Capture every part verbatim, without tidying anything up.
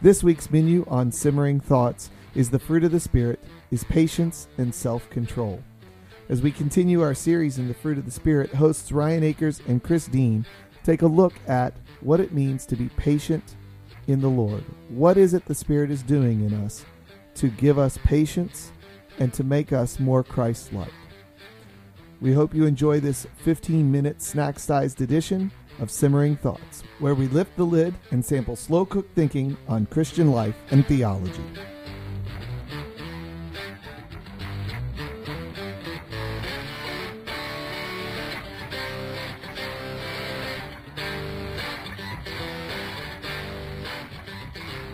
This week's menu on Simmering Thoughts is the fruit of the Spirit is patience and self-control. As we continue our series in the fruit of the Spirit, hosts Ryan Akers and Chris Dean take a look at what it means to be patient in the Lord. What is it the Spirit is doing in us to give us patience and to make us more Christ-like? We hope you enjoy this fifteen-minute snack-sized edition of Simmering Thoughts, where we lift the lid and sample slow-cooked thinking on Christian life and theology.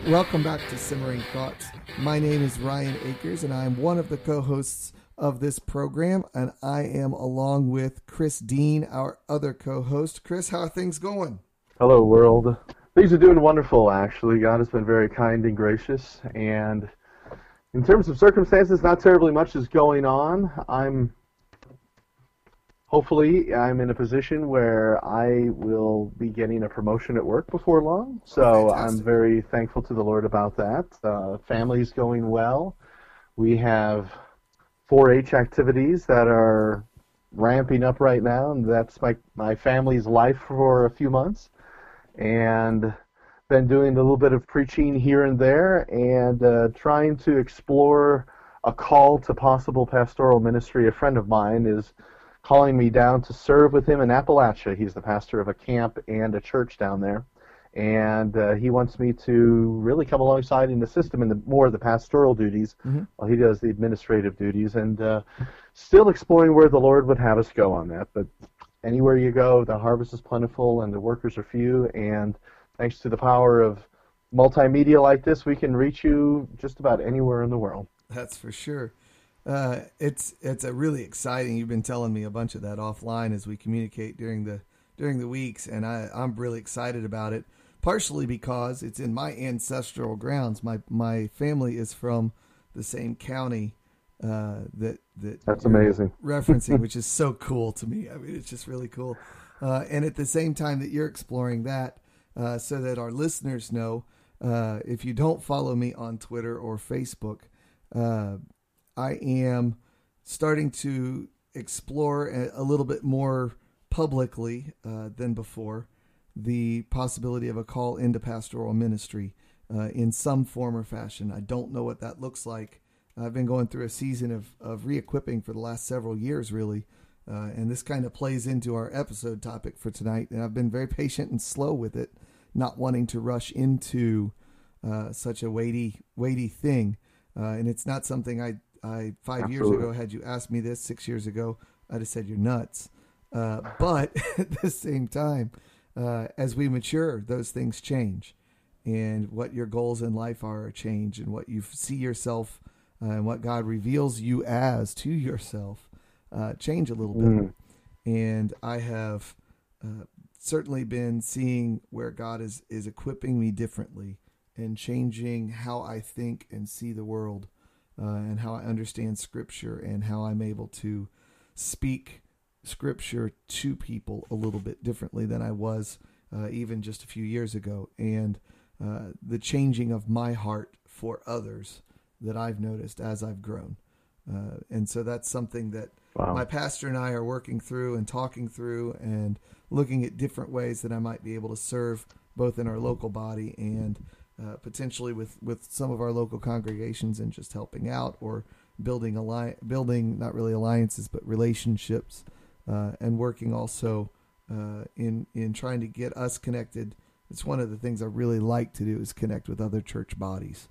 Welcome back to Simmering Thoughts. My name is Ryan Akers, and I am one of the co-hosts of this program, and I am along with Chris Dean, our other co-host. Chris, how are things going? Hello, world. Things are doing wonderful, actually. God has been very kind and gracious, and in terms of circumstances, not terribly much is going on. I'm hopefully I'm in a position where I will be getting a promotion at work before long, so fantastic. I'm very thankful to the Lord about that. Uh, family's going well. We have four H activities that are ramping up right now, and that's my my family's life for a few months, and been doing a little bit of preaching here and there, and uh, trying to explore a call to possible pastoral ministry. A friend of mine is calling me down to serve with him in Appalachia. He's the pastor of a camp and a church down there, and uh, he wants me to really come alongside and assist him in the, more of the pastoral duties, mm-hmm. while he does the administrative duties, and uh, still exploring where the Lord would have us go on that. But anywhere you go, the harvest is plentiful and the workers are few, and thanks to the power of multimedia like this, we can reach you just about anywhere in the world. That's for sure. Uh, it's it's a really exciting, you've been telling me a bunch of that offline as we communicate during the during the weeks, and I, I'm really excited about it. Partially because it's in my ancestral grounds. My my family is from the same county uh, that that that's amazing referencing, which is so cool to me. I mean, it's just really cool. Uh, and at the same time that you're exploring that, uh, so that our listeners know, uh, if you don't follow me on Twitter or Facebook, uh, I am starting to explore a, a little bit more publicly uh, than before the possibility of a call into pastoral ministry uh, in some form or fashion. I don't know what that looks like. I've been going through a season of, of re-equipping for the last several years, really, uh, and this kind of plays into our episode topic for tonight, and I've been very patient and slow with it, not wanting to rush into uh, such a weighty, weighty thing, uh, and it's not something I, I five Absolutely. years ago, had you asked me this six years ago, I'd have said you're nuts, uh, but at the same time, Uh, as we mature, those things change, and what your goals in life are change, and what you see yourself uh, and what God reveals you as to yourself uh, change a little bit. Mm. And I have uh, certainly been seeing where God is, is equipping me differently and changing how I think and see the world uh, and how I understand Scripture and how I'm able to speak Scripture to people a little bit differently than I was uh, even just a few years ago, and uh, the changing of my heart for others that I've noticed as I've grown. Uh, and so that's something that wow. my pastor and I are working through and talking through and looking at different ways that I might be able to serve both in our local body and uh, potentially with, with some of our local congregations and just helping out or building, alli- building not really alliances, but relationships. Uh, and working also uh, in in trying to get us connected. It's one of the things I really like to do is connect with other church bodies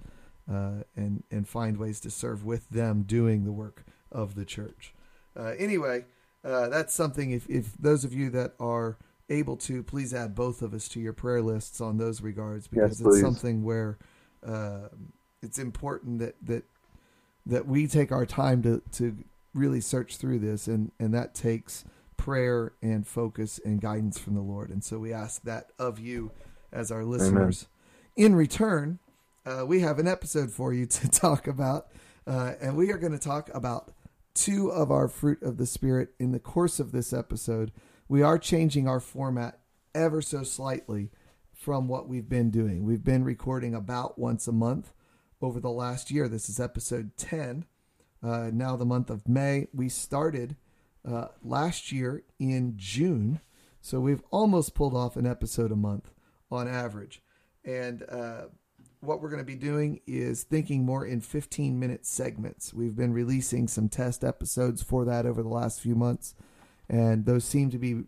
uh, and, and find ways to serve with them doing the work of the church. Uh, anyway, uh, that's something, if, if those of you that are able to, please add both of us to your prayer lists on those regards, because yes, it's something where uh, it's important that, that, that we take our time to, to really search through this, and, and that takes prayer and focus and guidance from the Lord. And so we ask that of you as our listeners. Amen. In return, uh, we have an episode for you to talk about, uh, and we are going to talk about two of our Fruit of the Spirit in the course of this episode. We are changing our format ever so slightly from what we've been doing. We've been recording about once a month over the last year. This is episode ten. Uh, now the month of May. We started uh, last year in June. So we've almost pulled off an episode a month on average. And uh, what we're going to be doing is thinking more in fifteen minute segments. We've been releasing some test episodes for that over the last few months. And those seem to be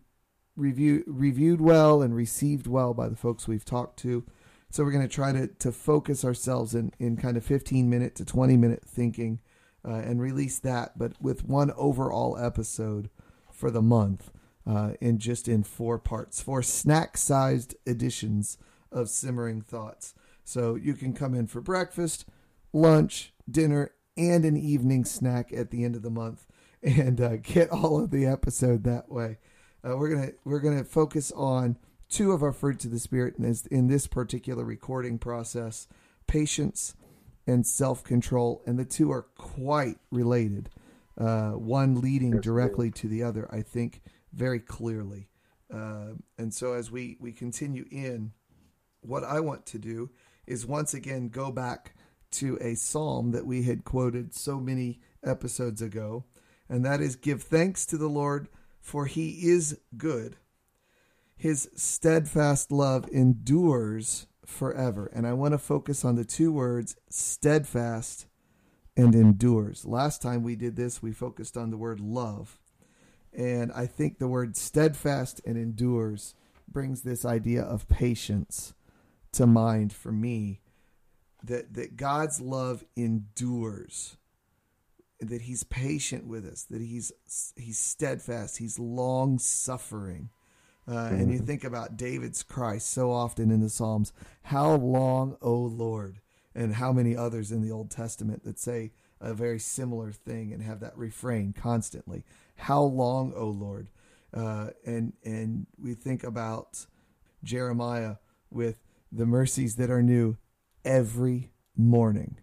review, reviewed well and received well by the folks we've talked to. So we're going to try to to focus ourselves in, in kind of fifteen minute to twenty minute thinking uh, and release that, but with one overall episode for the month uh, in just in four parts, four snack-sized editions of Simmering Thoughts. So you can come in for breakfast, lunch, dinner, and an evening snack at the end of the month and uh, get all of the episode that way. Uh, we're gonna we're gonna focus on two of our fruits of the Spirit in this particular recording process, patience and self-control, and the two are quite related, uh, one leading directly to the other, I think, very clearly. Uh, and so as we, we continue in, what I want to do is once again go back to a psalm that we had quoted so many episodes ago, and that is, "Give thanks to the Lord, for he is good. His steadfast love endures forever." And I want to focus on the two words, steadfast and endures. Last time we did this, we focused on the word love. And I think the word steadfast and endures brings this idea of patience to mind for me, that, that God's love endures, that he's patient with us, that he's, he's steadfast, he's long-suffering. Uh, and you think about David's cry so often in the Psalms, "How long, O Lord?" And how many others in the Old Testament that say a very similar thing and have that refrain constantly, "How long, O Lord?" Uh, and and we think about Jeremiah with the mercies that are new every morning.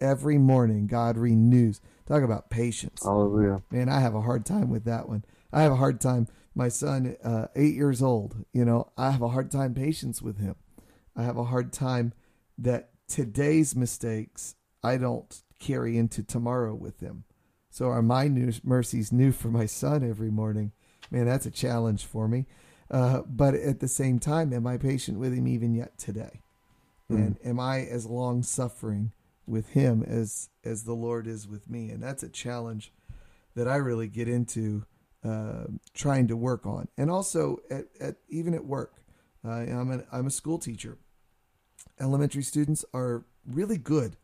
Every morning, God renews. Talk about patience. Hallelujah. Man, I have a hard time with that one. I have a hard time. My son, uh, eight years old, you know, I have a hard time patience with him. I have a hard time that today's mistakes I don't carry into tomorrow with him. So are my new mercies new for my son every morning? Man, that's a challenge for me. Uh, but at the same time, am I patient with him even yet today? Mm-hmm. And am I as long suffering with him as, as the Lord is with me? And that's a challenge that I really get into Uh, trying to work on. And also at, at even at work, uh, I'm an, I'm a school teacher. Elementary students are really good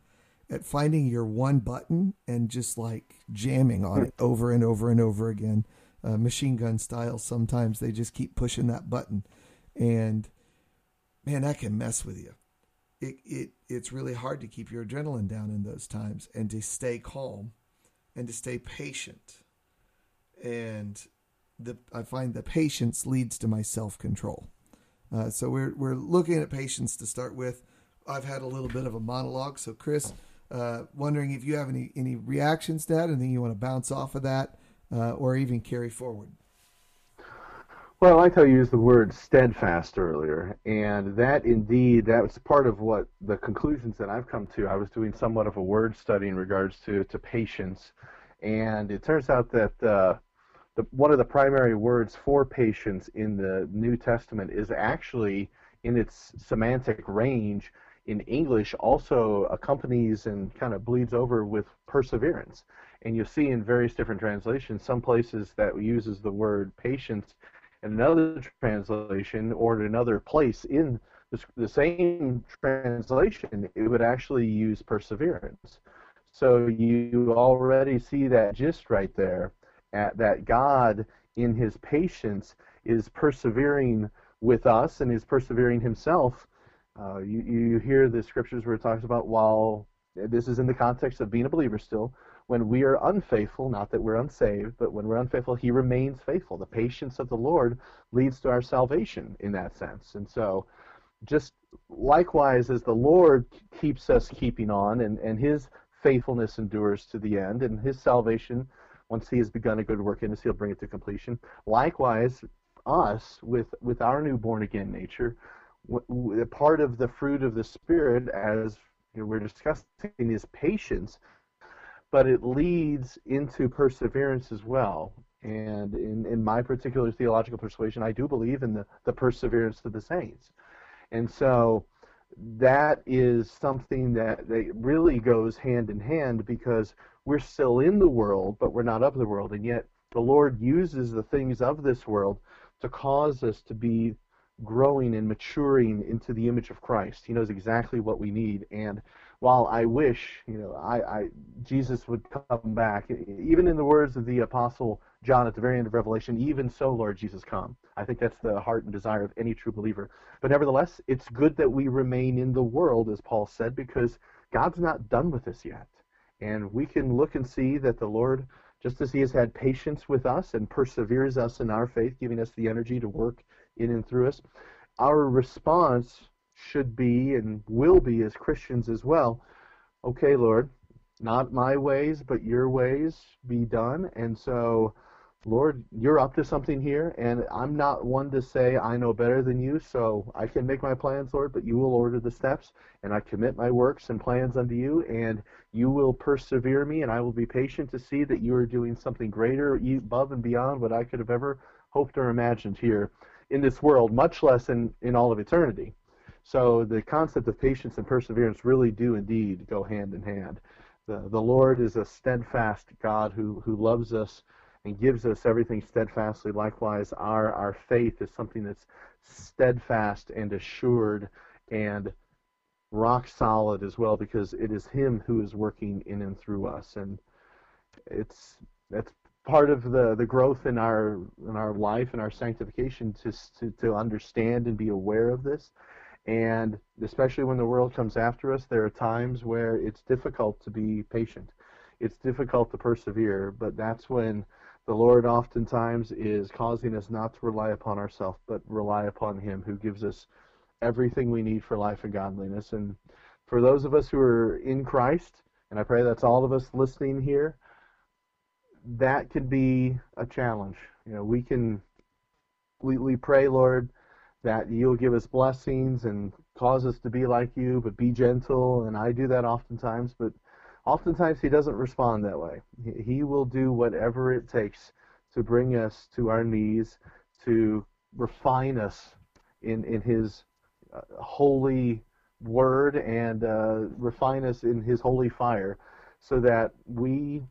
at finding your one button and just like jamming on it over and over and over again, uh, machine gun style. Sometimes they just keep pushing that button, and man, that can mess with you. It, it, it's really hard to keep your adrenaline down in those times and to stay calm and to stay patient. And the, I find the patience leads to my self-control. Uh, so we're we're looking at patience to start with. I've had a little bit of a monologue. So Chris, uh, wondering if you have any, any reactions to that, anything you want to bounce off of that, uh, or even carry forward. Well, I like how you used the word steadfast earlier, and that indeed, that was part of what the conclusions that I've come to. I was doing somewhat of a word study in regards to, to patience, and it turns out that uh, the, one of the primary words for patience in the New Testament is actually, in its semantic range, in English also accompanies and kind of bleeds over with perseverance. And you'll see in various different translations, some places that uses the word patience, and another translation or in another place in the, the same translation, it would actually use perseverance. So you already see that gist right there, at, that God, in his patience, is persevering with us and is persevering himself. Uh, you, you hear the scriptures where it talks about, while this is in the context of being a believer still, when we are unfaithful, not that we're unsaved, but when we're unfaithful, he remains faithful. The patience of the Lord leads to our salvation in that sense. And so just likewise, as the Lord keeps us keeping on, and, and his faithfulness endures to the end, and his salvation, once he has begun a good work in us, he'll bring it to completion. Likewise, us, with, with our new born-again nature, w part of the fruit of the Spirit, as we're discussing, is patience, but it leads into perseverance as well. And in, in my particular theological persuasion, I do believe in the, the perseverance of the saints. And so that is something that, that really goes hand in hand, because we're still in the world, but we're not of the world. And yet the Lord uses the things of this world to cause us to be growing and maturing into the image of Christ. He knows exactly what we need. And while I wish, you know, I, I Jesus would come back, even in the words of the Apostle John at the very end of Revelation, "Even so, Lord Jesus, come." I think that's the heart and desire of any true believer. But nevertheless, it's good that we remain in the world, as Paul said, because God's not done with us yet. And we can look and see that the Lord, just as He has had patience with us and perseveres us in our faith, giving us the energy to work in and through us, our response should be and will be as Christians as well, "Okay, Lord, not my ways, but your ways be done." And so, Lord, you're up to something here, and I'm not one to say I know better than you, so I can make my plans, Lord, but you will order the steps, and I commit my works and plans unto you, and you will persevere me, and I will be patient to see that you are doing something greater above and beyond what I could have ever hoped or imagined here in this world, much less in, in all of eternity. So the concept of patience and perseverance really do indeed go hand in hand. The, the Lord is a steadfast God who, who loves us and gives us everything steadfastly. Likewise, our, our faith is something that's steadfast and assured and rock solid as well, because it is Him who is working in and through us. And it's that's part of the, the growth in our in our life and our sanctification, to, to, to understand and be aware of this. And especially when the world comes after us, there are times where it's difficult to be patient. It's difficult to persevere, but that's when the Lord oftentimes is causing us not to rely upon ourselves, but rely upon Him who gives us everything we need for life and godliness. And for those of us who are in Christ, and I pray that's all of us listening here, that could be a challenge. You know, we can, we, we pray, "Lord, that you'll give us blessings and cause us to be like you, but be gentle." And I do that oftentimes, but oftentimes He doesn't respond that way. He will do whatever it takes to bring us to our knees, to refine us in, in His uh, holy word, and uh, refine us in His holy fire, so that we,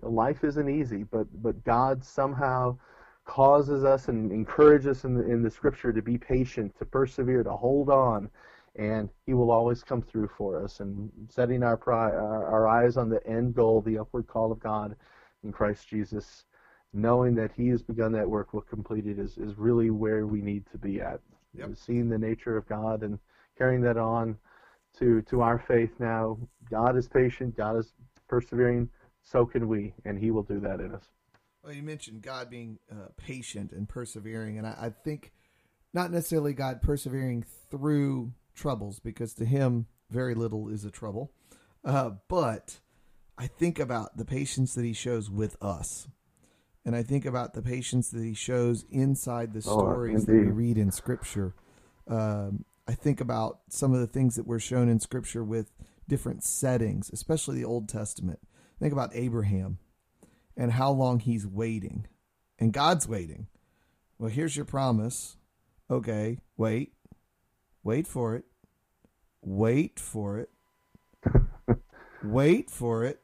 life isn't easy, but, but God somehow causes us and encourages us in the, in the Scripture to be patient, to persevere, to hold on, and He will always come through for us. And setting our, pri our, our eyes on the end goal, the upward call of God in Christ Jesus, knowing that He has begun that work, will complete it, is, is really where we need to be at. Yep. Seeing the nature of God and carrying that on to, to our faith now. God is patient, God is persevering, so can we, and He will do that in us. Well, you mentioned God being uh, patient and persevering, and I, I think not necessarily God persevering through troubles, because to Him very little is a trouble. Uh, but I think about the patience that He shows with us, and I think about the patience that He shows inside the oh, stories indeed. that we read in Scripture. Um, I think about some of the things that we're shown in Scripture with different settings, especially the Old Testament. Think about Abraham, and how long he's waiting. And God's waiting. Well, here's your promise. Okay, wait. Wait for it. Wait for it. Wait for it.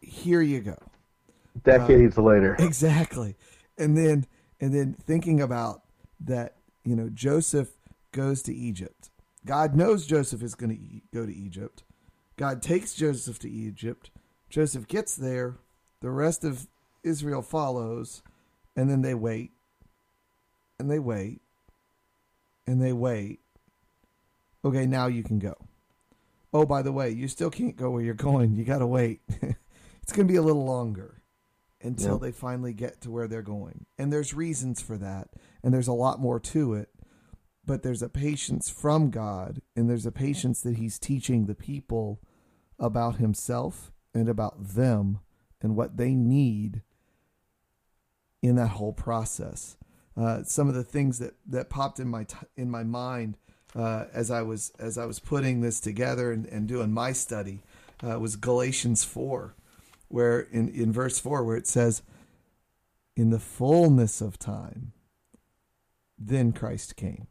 Here you go. Decades uh, later. Exactly. And then and then thinking about that, you know, Joseph goes to Egypt. God knows Joseph is going to go to Egypt. God takes Joseph to Egypt. Joseph gets there. The rest of Israel follows, and then they wait, and they wait, and they wait. Okay, now you can go. Oh, by the way, you still can't go where you're going. You got to wait. It's going to be a little longer until yeah. they finally get to where they're going. And there's reasons for that, and there's a lot more to it, but there's a patience from God, and there's a patience that He's teaching the people about Himself and about them, and what they need in that whole process. uh, some of the things that, that popped in my, t- in my mind, uh, as I was, as I was putting this together and, and doing my study, uh, was Galatians four, where in, in verse four, where it says, in the fullness of time, then Christ came.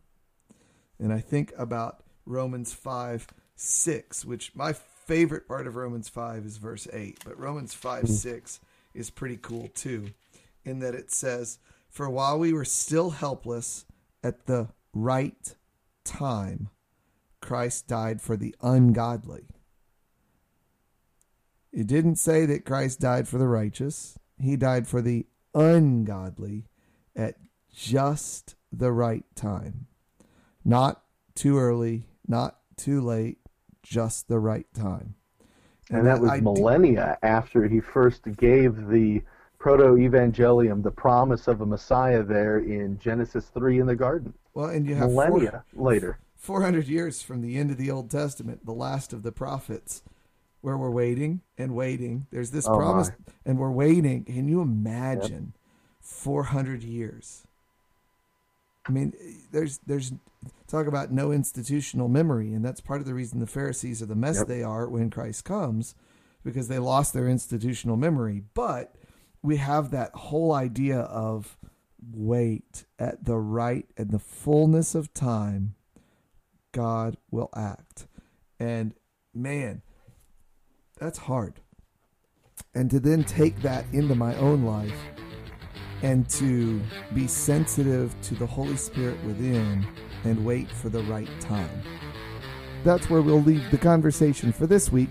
And I think about Romans five, six, which my favorite part of Romans five is verse eight, but Romans five, six is pretty cool too, in that it says, for while we were still helpless, at the right time, Christ died for the ungodly. It didn't say that Christ died for the righteous. He died for the ungodly at just the right time. Not too early, not too late, just the right time. And, and that was idea- millennia after he first gave the proto-evangelium, the promise of a Messiah there in Genesis three in the garden. Well, and you have millennia four, later. four hundred years from the end of the Old Testament, the last of the prophets, where we're waiting and waiting. There's this oh promise, my. and we're waiting. Can you imagine yep. four hundred years? I mean, there's there's talk about no institutional memory, and that's part of the reason the Pharisees are the mess yep. they are when Christ comes, because they lost their institutional memory. But we have that whole idea of wait at the right and the fullness of time, God will act. And man, that's hard. And to then take that into my own life and to be sensitive to the Holy Spirit within and wait for the right time. That's where we'll leave the conversation for this week.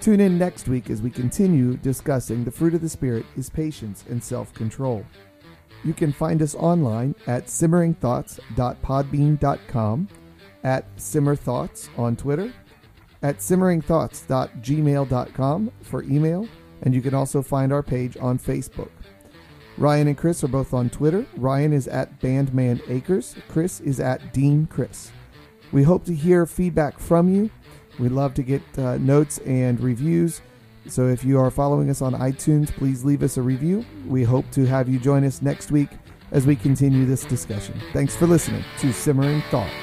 Tune in next week as we continue discussing the fruit of the Spirit is patience and self-control. You can find us online at simmering thoughts dot podbean dot com, at simmerthoughts on Twitter, at simmering thoughts dot gmail dot com for email, and you can also find our page on Facebook. Ryan and Chris are both on Twitter. Ryan is at Bandman Acres. Chris is at Dean Chris. We hope to hear feedback from you. We love to get uh, notes and reviews. So if you are following us on iTunes, please leave us a review. We hope to have you join us next week as we continue this discussion. Thanks for listening to Simmering Thoughts.